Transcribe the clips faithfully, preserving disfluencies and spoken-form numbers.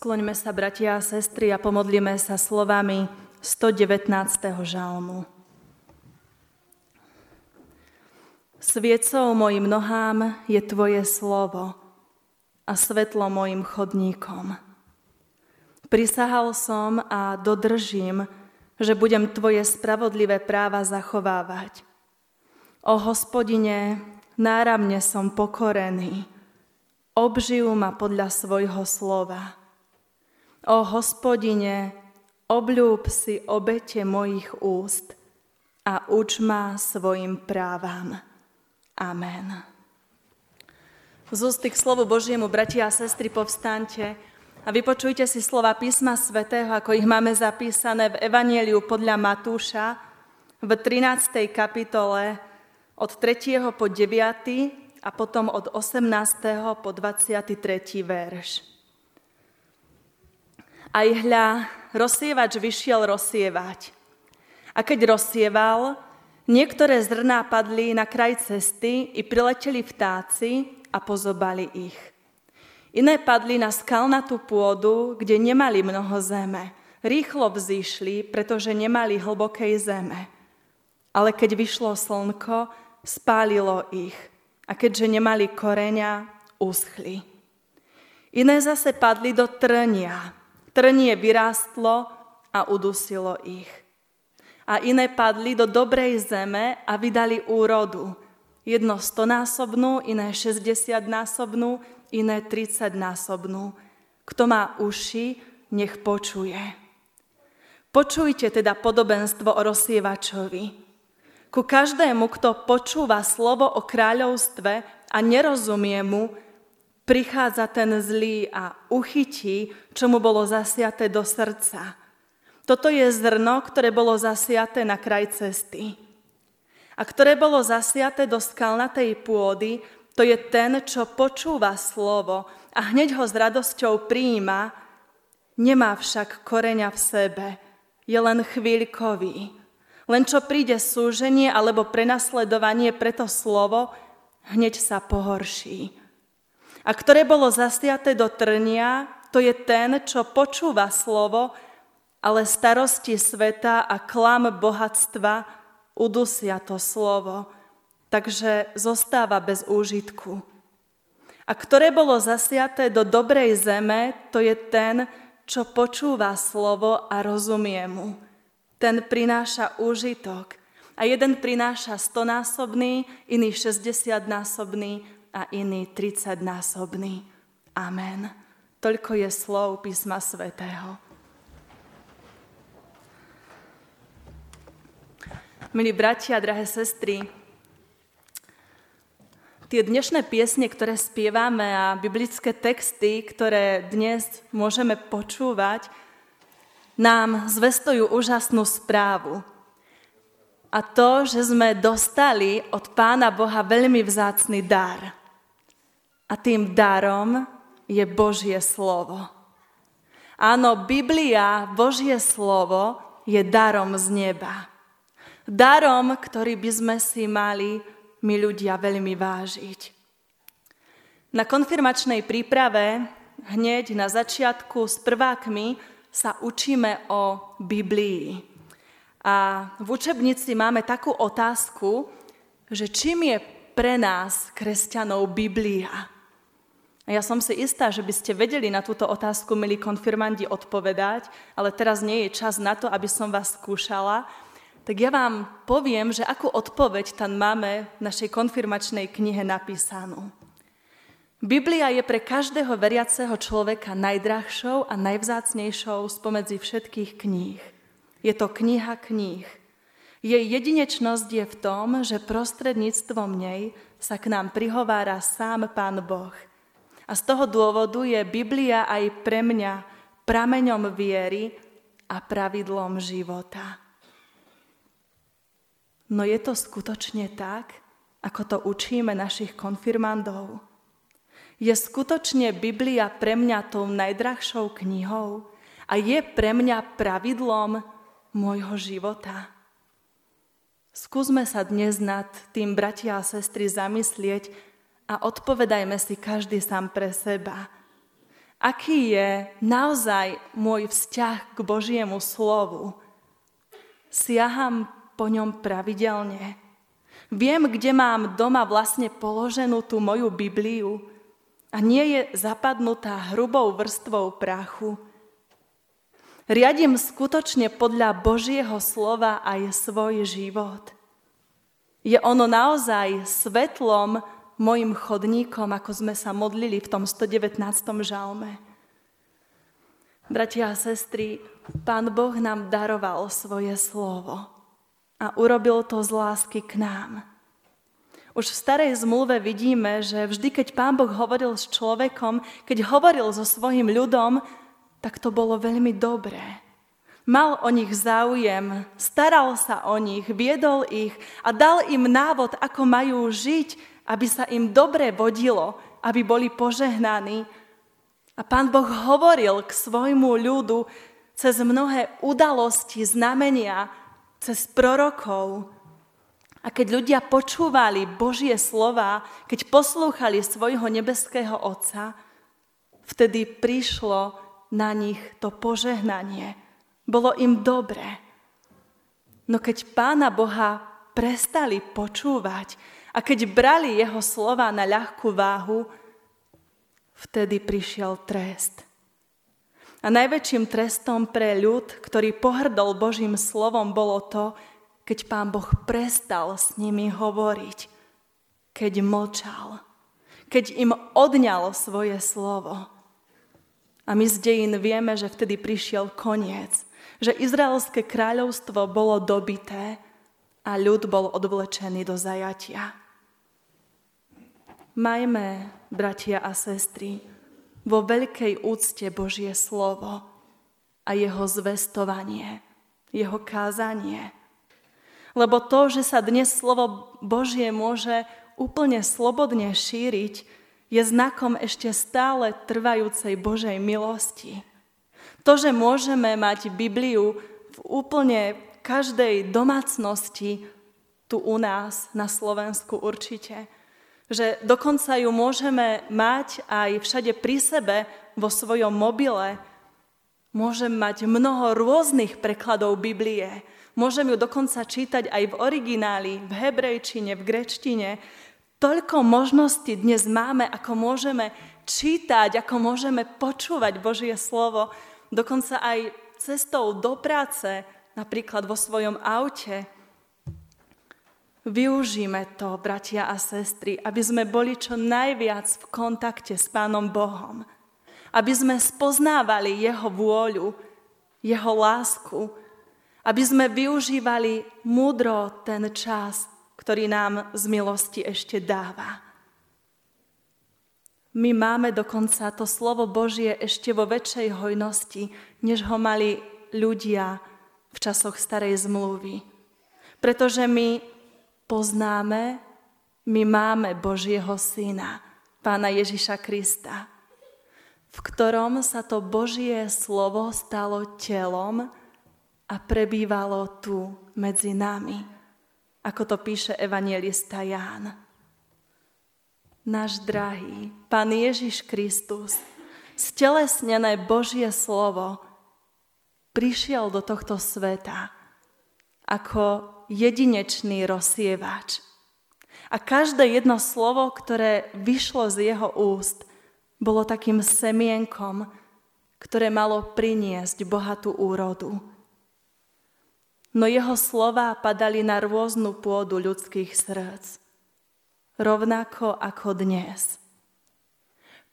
Skloňme sa, bratia a sestry, a pomodlíme sa slovami stodevätnásteho žalmu. Sviecou mojim nohám je tvoje slovo a svetlo mojim chodníkom. Prisahal som a dodržím, že budem tvoje spravodlivé práva zachovávať. O Hospodine, náramne som pokorený, obžijú ma podľa svojho slova. O Hospodine, obľúb si obete mojich úst a uč ma svojim právam. Amen. Z ústy k slovu Božiemu, bratia a sestry, povstaňte a vypočujte si slova písma svätého, ako ich máme zapísané v Evanjeliu podľa Matúša v trinástej kapitole od tretieho po deviaty a potom od osemnásteho po dvadsiaty tretí verš. Aj hľa, rozsievač vyšiel rozsievať. A keď rozsieval, niektoré zrná padli na kraj cesty i prileteli vtáci a pozobali ich. Iné padli na skalnatú pôdu, kde nemali mnoho zeme. Rýchlo vzýšli, pretože nemali hlbokej zeme. Ale keď vyšlo slnko, spálilo ich. A keďže nemali koreňa, uschli. Iné zase padli do trnia. Trnie vyrástlo a udusilo ich. A iné padli do dobrej zeme a vydali úrodu. Jedno stonásobnú, iné šesťdesiatnásobnú, iné tridsaťnásobnú. Kto má uši, nech počuje. Počujte teda podobenstvo o rozsievačovi. Ku každému, kto počúva slovo o kráľovstve a nerozumie mu, prichádza ten zlý a uchytí, čo mu bolo zasiaté do srdca. Toto je zrno, ktoré bolo zasiaté na kraj cesty. A ktoré bolo zasiaté do skalnatej pôdy, to je ten, čo počúva slovo a hneď ho s radosťou prijíma, nemá však koreňa v sebe, je len chvíľkový. Len čo príde súženie alebo prenasledovanie pre to slovo, hneď sa pohorší. A ktoré bolo zasiaté do trnia, to je ten, čo počúva slovo, ale starosti sveta a klam bohatstva udusia to slovo, takže zostáva bez úžitku. A ktoré bolo zasiaté do dobrej zeme, to je ten, čo počúva slovo a rozumie mu. Ten prináša úžitok a jeden prináša stonásobný, iný šesťdesiatnásobný, a iný tridsaťnásobný. Amen. Toľko je slov písma svätého. Milí bratia, drahé sestry, tie dnešné piesne, ktoré spievame a biblické texty, ktoré dnes môžeme počúvať, nám zvestujú úžasnú správu. A to, že sme dostali od Pána Boha veľmi vzácny dar. A tým darom je Božie slovo. Áno, Biblia, Božie slovo, je darom z neba. Darom, ktorý by sme si mali my ľudia veľmi vážiť. Na konfirmačnej príprave hneď na začiatku s prvákmi sa učíme o Biblii. A v učebnici máme takú otázku, že čím je pre nás, kresťanov, Biblia? A ja som si istá, že by ste vedeli na túto otázku, milí konfirmandi, odpovedať, ale teraz nie je čas na to, aby som vás skúšala. Tak ja vám poviem, že akú odpoveď tam máme v našej konfirmačnej knihe napísanú. Biblia je pre každého veriaceho človeka najdrahšou a najvzácnejšou spomedzi všetkých kníh. Je to kniha kníh. Jej jedinečnosť je v tom, že prostredníctvom nej sa k nám prihovára sám Pán Boh. A z toho dôvodu je Biblia aj pre mňa prameňom viery a pravidlom života. No je to skutočne tak, ako to učíme našich konfirmandov? Je skutočne Biblia pre mňa tou najdrahšou knihou a je pre mňa pravidlom môjho života? Skúsme sa dnes nad tým, bratia a sestry, zamyslieť a odpovedajme si každý sám pre seba. aký je naozaj môj vzťah k Božiemu slovu. Siaham po ňom pravidelne. Viem, kde mám doma vlastne položenú tú moju Bibliu a nie je zapadnutá hrubou vrstvou prachu. Riadím skutočne podľa Božieho slova aj svoj život. Je ono naozaj svetlom mojim chodníkom, ako sme sa modlili v tom stodevätnástom žalme. Bratia a sestry, Pán Boh nám daroval svoje slovo a urobil to z lásky k nám. Už v starej zmluve vidíme, že vždy, keď Pán Boh hovoril s človekom, keď hovoril so svojim ľudom, tak to bolo veľmi dobré. Mal o nich záujem, staral sa o nich, viedol ich a dal im návod, ako majú žiť, aby sa im dobre vodilo, aby boli požehnaní. A Pán Boh hovoril k svojmu ľudu cez mnohé udalosti, znamenia, cez prorokov. A keď ľudia počúvali Božie slova, keď poslúchali svojho nebeského Otca, vtedy prišlo na nich to požehnanie. Bolo im dobre. No keď Pána Boha prestali počúvať a keď brali jeho slova na ľahkú váhu, vtedy prišiel trest. A najväčším trestom pre ľud, ktorý pohrdol Božím slovom, bolo to, keď Pán Boh prestal s nimi hovoriť, keď mlčal, keď im odňal svoje slovo. A my z dejín vieme, že vtedy prišiel koniec, že Izraelské kráľovstvo bolo dobité a ľud bol odvlečený do zajatia. Majme, bratia a sestry, vo veľkej úcte Božie slovo a jeho zvestovanie, jeho kázanie. Lebo to, že sa dnes slovo Božie môže úplne slobodne šíriť, je znakom ešte stále trvajúcej Božej milosti. To, že môžeme mať Bibliu v úplne každej domácnosti, tu u nás na Slovensku určite, že dokonca ju môžeme mať aj všade pri sebe, vo svojom mobile, môžem mať mnoho rôznych prekladov Biblie, môžem ju dokonca čítať aj v origináli, v hebrejčine, v gréčtine. Toľko možností dnes máme, ako môžeme čítať, ako môžeme počúvať Božie slovo, dokonca aj cestou do práce, napríklad vo svojom aute. Využíme to, bratia a sestry, aby sme boli čo najviac v kontakte s Pánom Bohom, aby sme spoznávali jeho vôľu, jeho lásku, aby sme využívali múdro ten čas, ktorý nám z milosti ešte dáva. My máme dokonca to slovo Božie ešte vo väčšej hojnosti, než ho mali ľudia v časoch starej zmluvy. Pretože my poznáme, my máme Božieho Syna, Pána Ježiša Krista, v ktorom sa to Božie slovo stalo telom a prebývalo tu medzi nami, ako to píše evanjelista Ján. Náš drahý Pán Ježiš Kristus, stelesnené Božie slovo, prišiel do tohto sveta ako jedinečný rozsievač. A každé jedno slovo, ktoré vyšlo z jeho úst, bolo takým semienkom, ktoré malo priniesť bohatú úrodu. No jeho slová padali na rôznu pôdu ľudských srdc, rovnako ako dnes.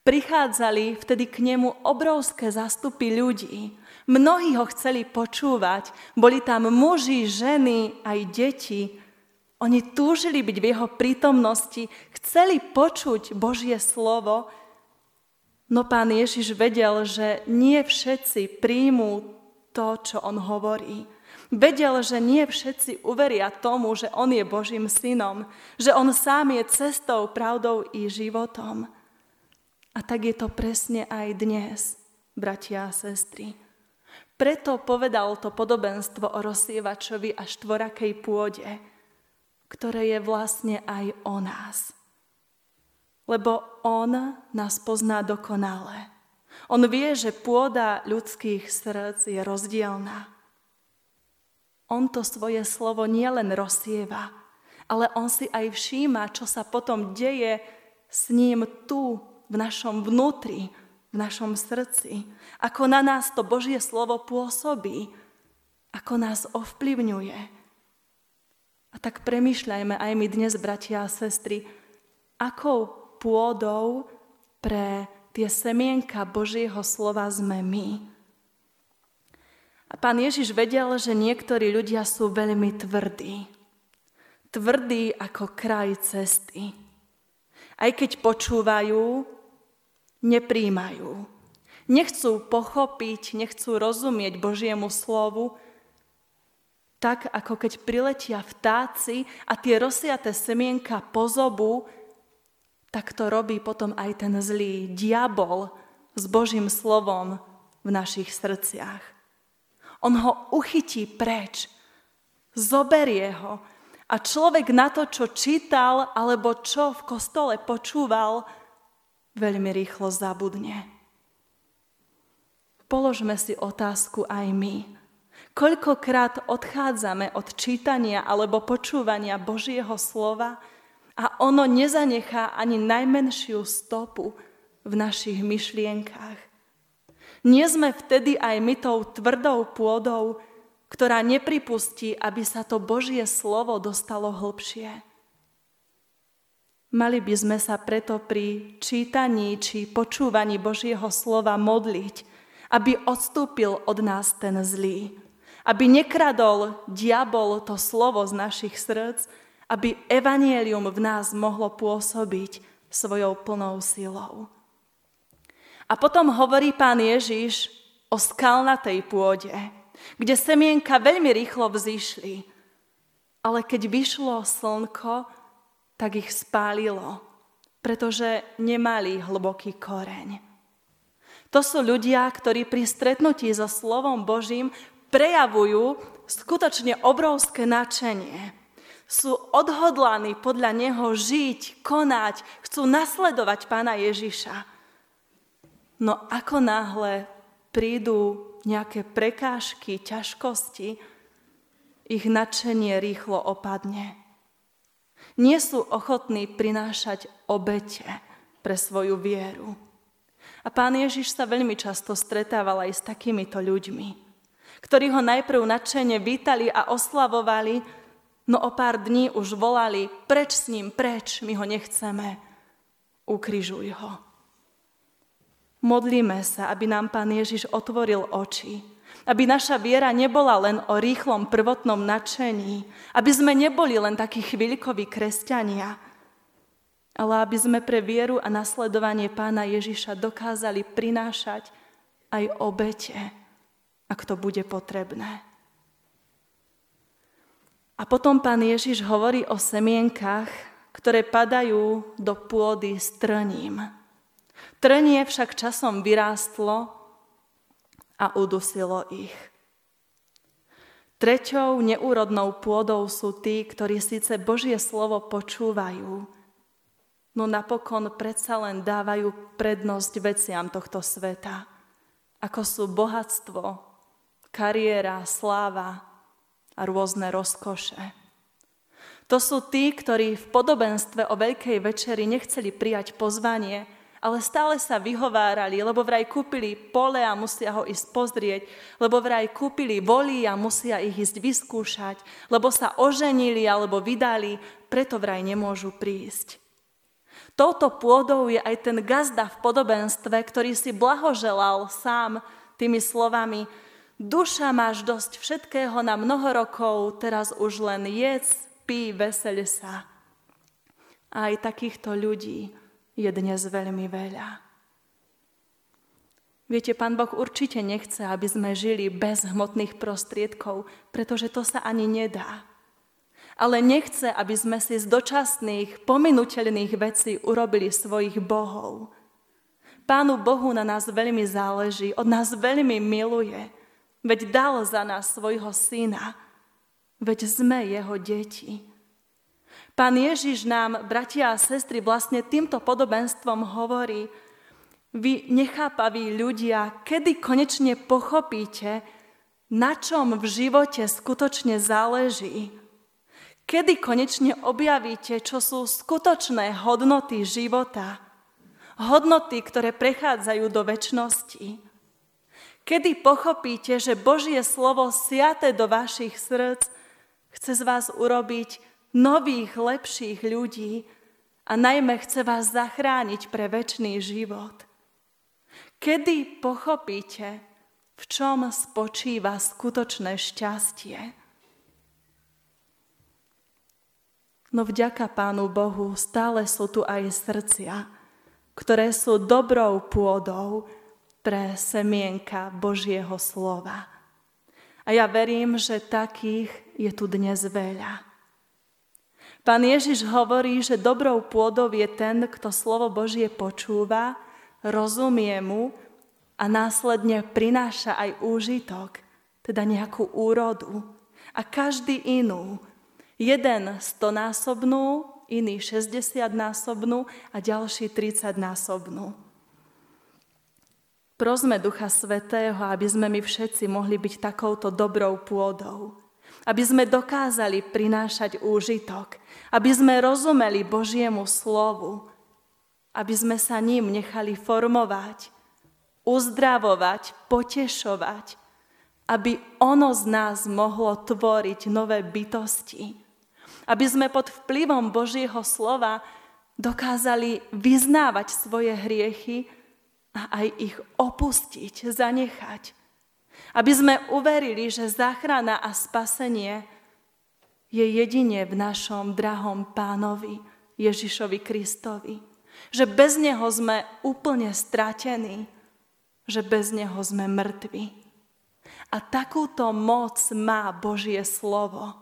Prichádzali vtedy k nemu obrovské zástupy ľudí. Mnohí ho chceli počúvať, boli tam muži, ženy, aj deti. Oni túžili byť v jeho prítomnosti, chceli počuť Božie slovo, no Pán Ježiš vedel, že nie všetci príjmú to, čo on hovorí. Vedel, že nie všetci uveria tomu, že on je Božím synom, že on sám je cestou, pravdou i životom. A tak je to presne aj dnes, bratia a sestry. Preto povedal to podobenstvo o rozsievačovi a štvorakej pôde, ktoré je vlastne aj o nás. Lebo on nás pozná dokonale. On vie, že pôda ľudských srdc je rozdielna. On to svoje slovo nielen rozsieva, ale on si aj všíma, čo sa potom deje s ním tu, v našom vnútri, v našom srdci. Ako na nás to Božie slovo pôsobí, ako nás ovplyvňuje. A tak premýšľajme aj my dnes, bratia a sestry, akou pôdou pre tie semienka Božieho slova sme my. A Pán Ježiš vedel, že niektorí ľudia sú veľmi tvrdí. Tvrdí ako kraj cesty. Aj keď počúvajú, nepríjmajú. Nechcú pochopiť, nechcú rozumieť Božiemu slovu, tak ako keď priletia vtáci a tie rozsiaté semienka pozobu, tak to robí potom aj ten zlý diabol s Božím slovom v našich srdciach. On ho uchytí preč, zoberie ho a človek na to, čo čítal alebo čo v kostole počúval, veľmi rýchlo zabudne. Položme si otázku aj my. Koľkokrát odchádzame od čítania alebo počúvania Božieho slova a ono nezanechá ani najmenšiu stopu v našich myšlienkách. Nie sme vtedy aj my tou tvrdou pôdou, ktorá nepripustí, aby sa to Božie slovo dostalo hlbšie. Mali by sme sa preto pri čítaní či počúvaní Božieho slova modliť, aby odstúpil od nás ten zlý, aby nekradol diabol to slovo z našich srdc, aby evanjelium v nás mohlo pôsobiť svojou plnou silou. A potom hovorí Pán Ježiš o skalnatej pôde, kde semienka veľmi rýchlo vzišli. Ale keď vyšlo slnko, tak ich spálilo, pretože nemali hlboký koreň. To sú ľudia, ktorí pri stretnutí so slovom Božím prejavujú skutočne obrovské nadšenie. Sú odhodlaní podľa neho žiť, konať, chcú nasledovať Pána Ježiša. No ako náhle prídu nejaké prekážky, ťažkosti, ich nadšenie rýchlo opadne. Nie sú ochotní prinášať obete pre svoju vieru. A Pán Ježiš sa veľmi často stretával aj s takýmito ľuďmi, ktorí ho najprv nadšene vítali a oslavovali, no o pár dní už volali: preč s ním, preč, my ho nechceme, ukrižuj ho. Modlíme sa, aby nám Pán Ježiš otvoril oči, aby naša viera nebola len o rýchlom prvotnom nadšení, aby sme neboli len takí chvíľkoví kresťania, ale aby sme pre vieru a nasledovanie Pána Ježiša dokázali prinášať aj obete, ak to bude potrebné. A potom Pán Ježiš hovorí o semienkach, ktoré padajú do pôdy s trním. Trnie však časom vyrástlo a udusilo ich. Treťou neúrodnou pôdou sú tí, ktorí síce Božie slovo počúvajú, no napokon predsa len dávajú prednosť veciam tohto sveta, ako sú bohatstvo, kariéra, sláva a rôzne rozkoše. To sú tí, ktorí v podobenstve o Veľkej večeri nechceli prijať pozvanie, ale stále sa vyhovárali, lebo vraj kúpili pole a musia ho ísť pozrieť, lebo vraj kúpili volí a musia ich ísť vyskúšať, lebo sa oženili alebo vydali, preto vraj nemôžu prísť. Touto pôdou je aj ten gazda v podobenstve, ktorý si blahoželal sám tými slovami: duša, máš dosť všetkého na mnoho rokov, teraz už len jedz, pí, vesel sa. A aj takýchto ľudí je dnes veľmi veľa. Viete, Pán Boh určite nechce, aby sme žili bez hmotných prostriedkov, pretože to sa ani nedá. Ale nechce, aby sme si z dočasných, pominuteľných vecí urobili svojich bohov. Pánu Bohu na nás veľmi záleží, od nás veľmi miluje, veď dal za nás svojho syna, veď sme jeho deti. Pán Ježiš nám, bratia a sestry, vlastne týmto podobenstvom hovorí: vy nechápaví ľudia, kedy konečne pochopíte, na čom v živote skutočne záleží? Kedy konečne objavíte, čo sú skutočné hodnoty života? Hodnoty, ktoré prechádzajú do večnosti. Kedy pochopíte, že Božie slovo siate do vašich srdc chce z vás urobiť nových, lepších ľudí a najmä chce vás zachrániť pre večný život? Kedy pochopíte, v čom spočíva skutočné šťastie? No vďaka Pánu Bohu stále sú tu aj srdcia, ktoré sú dobrou pôdou pre semienka Božieho slova. A ja verím, že takých je tu dnes veľa. Pán Ježiš hovorí, že dobrou pôdou je ten, kto slovo Božie počúva, rozumie mu a následne prináša aj úžitok, teda nejakú úrodu a každý inú. Jeden stonásobnú, iný šesťdesiatnásobnú a ďalší tridsaťnásobnú. Prosme Ducha Svätého, aby sme my všetci mohli byť takouto dobrou pôdou. Aby sme dokázali prinášať úžitok. Aby sme rozumeli Božiemu slovu. Aby sme sa ním nechali formovať, uzdravovať, potešovať. Aby ono z nás mohlo tvoriť nové bytosti. Aby sme pod vplyvom Božieho slova dokázali vyznávať svoje hriechy a aj ich opustiť, zanechať. Aby sme uverili, že záchrana a spasenie je jedine v našom drahom Pánovi, Ježišovi Kristovi. Že bez neho sme úplne stratení, že bez neho sme mŕtvi. A takúto moc má Božie slovo.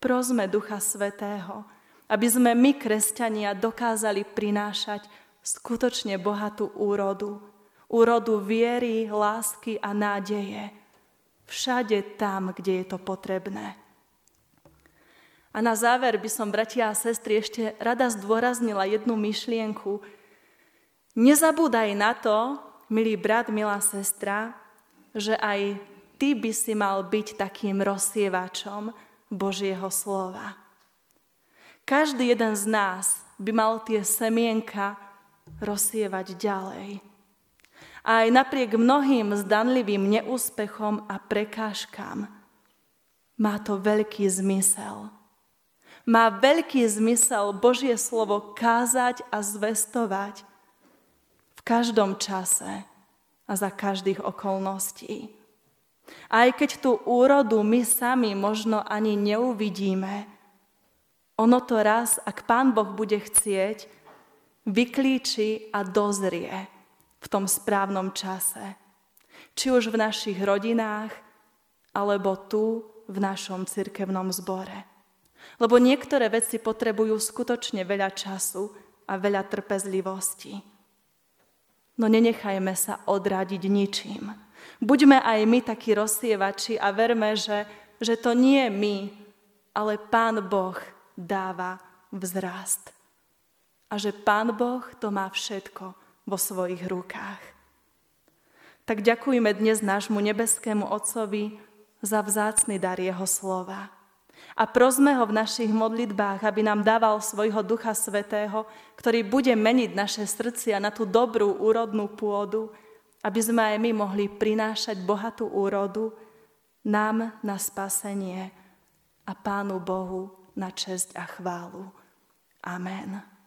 Prosme Ducha Svätého, aby sme my, kresťania, dokázali prinášať skutočne bohatú úrodu. Úrodu viery, lásky a nádeje. Všade tam, kde je to potrebné. A na záver by som, bratia a sestry, ešte rada zdôraznila jednu myšlienku. Nezabúdaj na to, milý brat, milá sestra, že aj ty by si mal byť takým rozsievačom Božieho slova. Každý jeden z nás by mal tie semienka rozsievať ďalej. Aj napriek mnohým zdanlivým neúspechom a prekážkam má to veľký zmysel. Má veľký zmysel Božie slovo kázať a zvestovať v každom čase a za každých okolností. Aj keď tú úrodu my sami možno ani neuvidíme, ono to raz, ak Pán Boh bude chcieť, vyklíči a dozrie v tom správnom čase. Či už v našich rodinách, alebo tu v našom cirkevnom zbore. Lebo niektoré veci potrebujú skutočne veľa času a veľa trpezlivosti. No nenechajme sa odradiť ničím. Buďme aj my takí rozsievači a verme, že, že to nie my, ale Pán Boh dáva vzrast. A že Pán Boh to má všetko vo svojich rukách. Tak ďakujme dnes nášmu nebeskému Otcovi za vzácny dar jeho slova. A prosme ho v našich modlitbách, aby nám dával svojho Ducha Svätého, ktorý bude meniť naše srdcia na tú dobrú úrodnú pôdu, aby sme aj my mohli prinášať bohatú úrodu nám na spasenie a Pánu Bohu na česť a chválu. Amen.